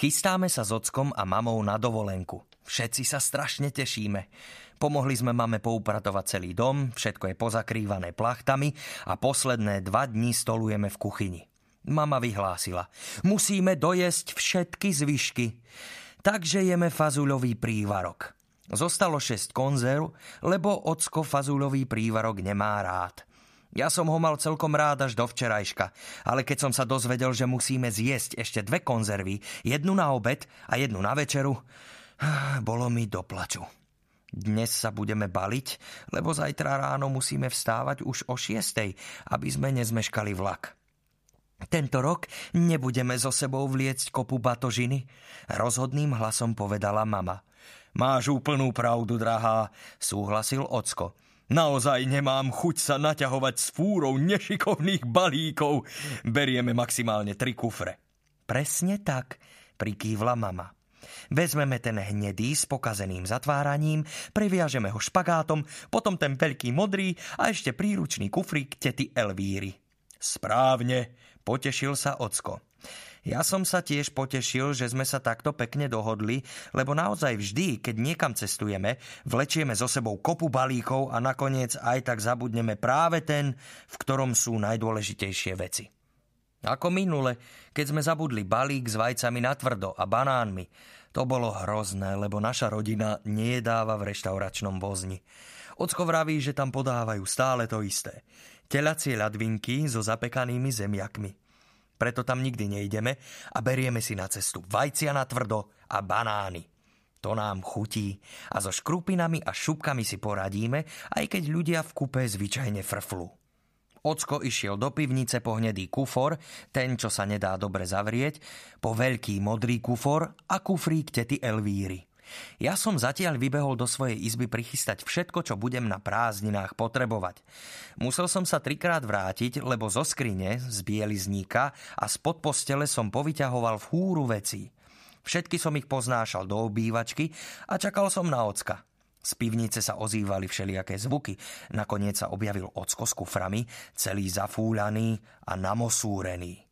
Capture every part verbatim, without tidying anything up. Chystáme sa s ockom a mamou na dovolenku. Všetci sa strašne tešíme. Pomohli sme mame poupratovať celý dom, všetko je pozakrývané plachtami a posledné dva dni stolujeme v kuchyni. Mama vyhlásila: musíme dojesť všetky zvyšky. Takže jeme fazuľový prívarok. Zostalo šesť konzerv, lebo ocko fazuľový prívarok nemá rád. Ja som ho mal celkom rád až do včerajška, ale keď som sa dozvedel, že musíme zjesť ešte dve konzervy, jednu na obed a jednu na večeru, bolo mi do plaču. Dnes sa budeme baliť, lebo zajtra ráno musíme vstávať už o šiestej, aby sme nezmeškali vlak. Tento rok nebudeme so sebou vliecť kopu batožiny, rozhodným hlasom povedala mama. Máš úplnú pravdu, drahá, súhlasil ocko. Naozaj nemám chuť sa naťahovať s fúrou nešikovných balíkov. Berieme maximálne tri kufre. Presne tak, prikývla mama. Vezmeme ten hnedý s pokazeným zatváraním, previažeme ho špagátom, potom ten veľký modrý a ešte príručný kufrík tety Elvíry. Správne, potešil sa ocko. Ja som sa tiež potešil, že sme sa takto pekne dohodli, lebo naozaj vždy, keď niekam cestujeme, vlečieme so sebou kopu balíkov a nakoniec aj tak zabudneme práve ten, v ktorom sú najdôležitejšie veci. Ako minule, keď sme zabudli balík s vajcami na tvrdo a banánmi. To bolo hrozné, lebo naša rodina nejedáva v reštauračnom vozni. Ocko vraví, že tam podávajú stále to isté. Telacie ľadvinky so zapekanými zemiakmi. Preto tam nikdy nejdeme a berieme si na cestu vajcia na tvrdo a banány. To nám chutí a so škrupinami a šupkami si poradíme, aj keď ľudia v kupe zvyčajne frflú. Ocko išiel do pivnice po hnedý kufor, ten, čo sa nedá dobre zavrieť, po veľký modrý kufor a kufrík tety Elvíry. Ja som zatiaľ vybehol do svojej izby prichystať všetko, čo budem na prázdninách potrebovať. Musel som sa trikrát vrátiť, lebo zo skrine, z bielizníka a spod postele som povyťahoval fúru vecí. Všetky som ich poznášal do obývačky a čakal som na ocka. Z pivnice sa ozývali všelijaké zvuky. Nakoniec sa objavil ocko s kuframi, celý zafúľaný a namosúrený.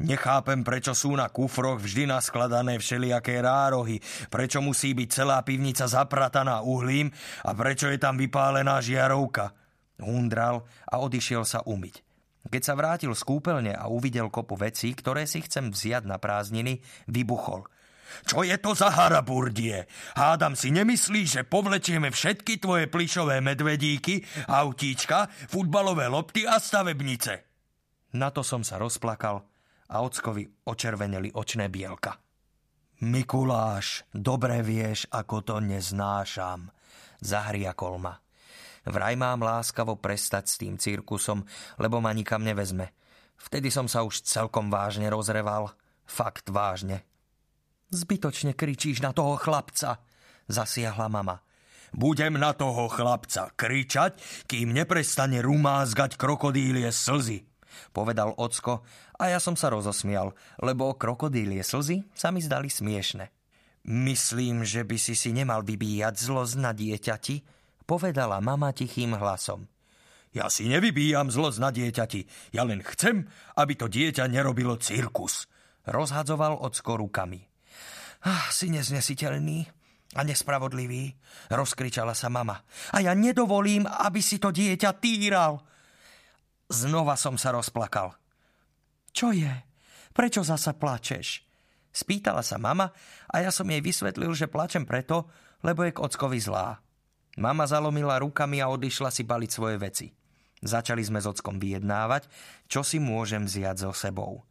Nechápem, prečo sú na kufroch vždy naskladané všelijaké rárohy, prečo musí byť celá pivnica zaprataná uhlím a prečo je tam vypálená žiarovka. Hundral a odišiel sa umyť. Keď sa vrátil z kúpeľne a uvidel kopu vecí, ktoré si chcem vziať na prázdniny, vybuchol. Čo je to za haraburdie? Hádam si nemyslíš, že povlečieme všetky tvoje plyšové medvedíky, autíčka, futbalové lopty a stavebnice. Na to som sa rozplakal a ockovi očerveneli očné bielka. Mikuláš, dobre vieš, ako to neznášam, zahriakol ma. Vraj mám láskavo prestať s tým cirkusom, lebo ma nikam nevezme. Vtedy som sa už celkom vážne rozreval, fakt vážne. Zbytočne kričíš na toho chlapca, zasiahla mama. Budem na toho chlapca kričať, kým neprestane rumázgať krokodílie slzy, povedal ocko a ja som sa rozosmial, lebo krokodílie slzy sa mi zdali smiešne. Myslím, že by si si nemal vybíjať zlosť na dieťati, povedala mama tichým hlasom. Ja si nevybíjam zlosť na dieťati, ja len chcem, aby to dieťa nerobilo cirkus, rozhadzoval ocko rukami. Ah, si neznesiteľný a nespravodlivý, rozkričala sa mama. A ja nedovolím, aby si to dieťa týral. Znova som sa rozplakal. Čo je? Prečo zasa plačeš? Spýtala sa mama a ja som jej vysvetlil, že plačem preto, lebo je k ockovi zlá. Mama zalomila rukami a odišla si baliť svoje veci. Začali sme s ockom vyjednávať, čo si môžem vziať so sebou.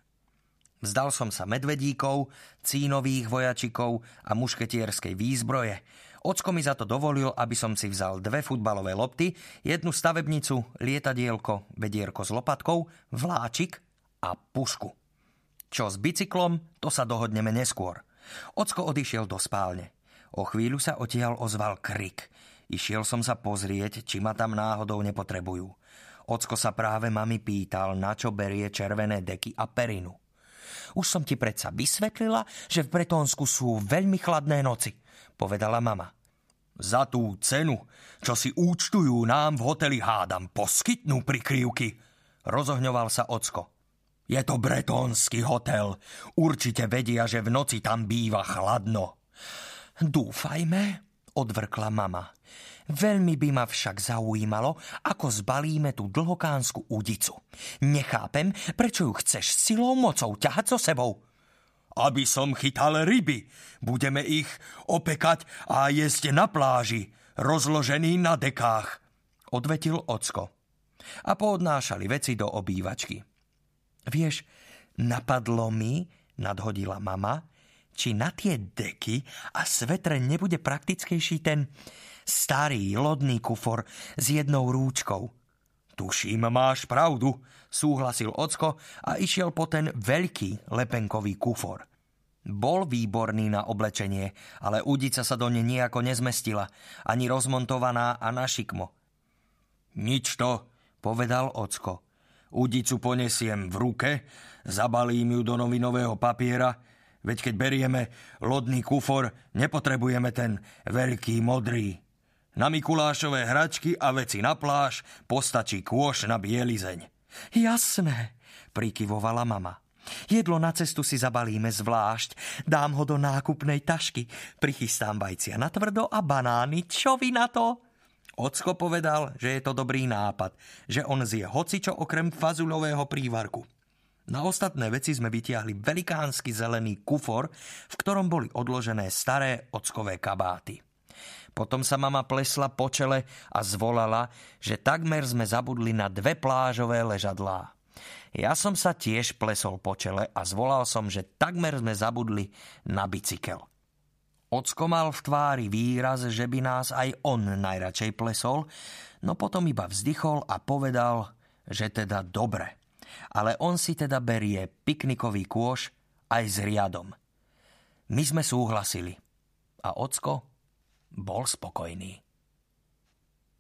Vzdal som sa medvedíkov, cínových vojačikov a mušketierskej výzbroje. Ocko mi za to dovolil, aby som si vzal dve futbalové lopty, jednu stavebnicu, lietadielko, vedierko s lopatkou, vláčik a pušku. Čo s bicyklom, to sa dohodneme neskôr. Ocko odišiel do spálne. O chvíľu sa odtiaľ ozval krik. Išiel som sa pozrieť, či ma tam náhodou nepotrebujú. Ocko sa práve mami pýtal, na čo berie červené deky a perinu. Už som ti predsa vysvetlila, že v Bretónsku sú veľmi chladné noci, povedala mama. Za tú cenu, čo si účtujú nám v hoteli, hádam, poskytnú prikryvky, rozohňoval sa ocko. Je to bretónsky hotel. Určite vedia, že v noci tam býva chladno. Dúfajme, odvrkla mama. Veľmi by ma však zaujímalo, ako zbalíme tú dlhokánsku udicu. Nechápem, prečo ju chceš silou mocou ťahať so sebou. Aby som chytal ryby. Budeme ich opekať a jesť na pláži, rozložený na dekách, odvetil ocko. A poodnášali veci do obývačky. Vieš, napadlo mi, nadhodila mama, či na tie deky a svetre nebude praktickejší ten starý lodný kufor s jednou rúčkou. Tuším, máš pravdu, súhlasil ocko a išiel po ten veľký lepenkový kufor. Bol výborný na oblečenie, ale udica sa do nej nejako nezmestila, ani rozmontovaná a na šikmo. Nič to, povedal ocko. Udicu poniesiem v ruke, zabalím ju do novinového papiera, veď keď berieme lodný kufor, nepotrebujeme ten veľký modrý. Na Mikulášové hračky a veci na pláž postačí kôš na bielizeň. Jasné, prikyvovala mama. Jedlo na cestu si zabalíme zvlášť. Dám ho do nákupnej tašky. Prichystám vajcia na tvrdo a banány. Čo vy na to? Ocko povedal, že je to dobrý nápad, že on zje hocičo okrem fazulového prívarku. Na ostatné veci sme vytiahli velikánsky zelený kufor, v ktorom boli odložené staré ockové kabáty. Potom sa mama plesla po čele a zvolala, že takmer sme zabudli na dve plážové ležadlá. Ja som sa tiež plesol po čele a zvolal som, že takmer sme zabudli na bicykel. Ocko mal v tvári výraz, že by nás aj on najradšej plesol, no potom iba vzdychol a povedal, že teda dobre. Ale on si teda berie piknikový kôš aj s riadom. My sme súhlasili a ocko bol spokojný.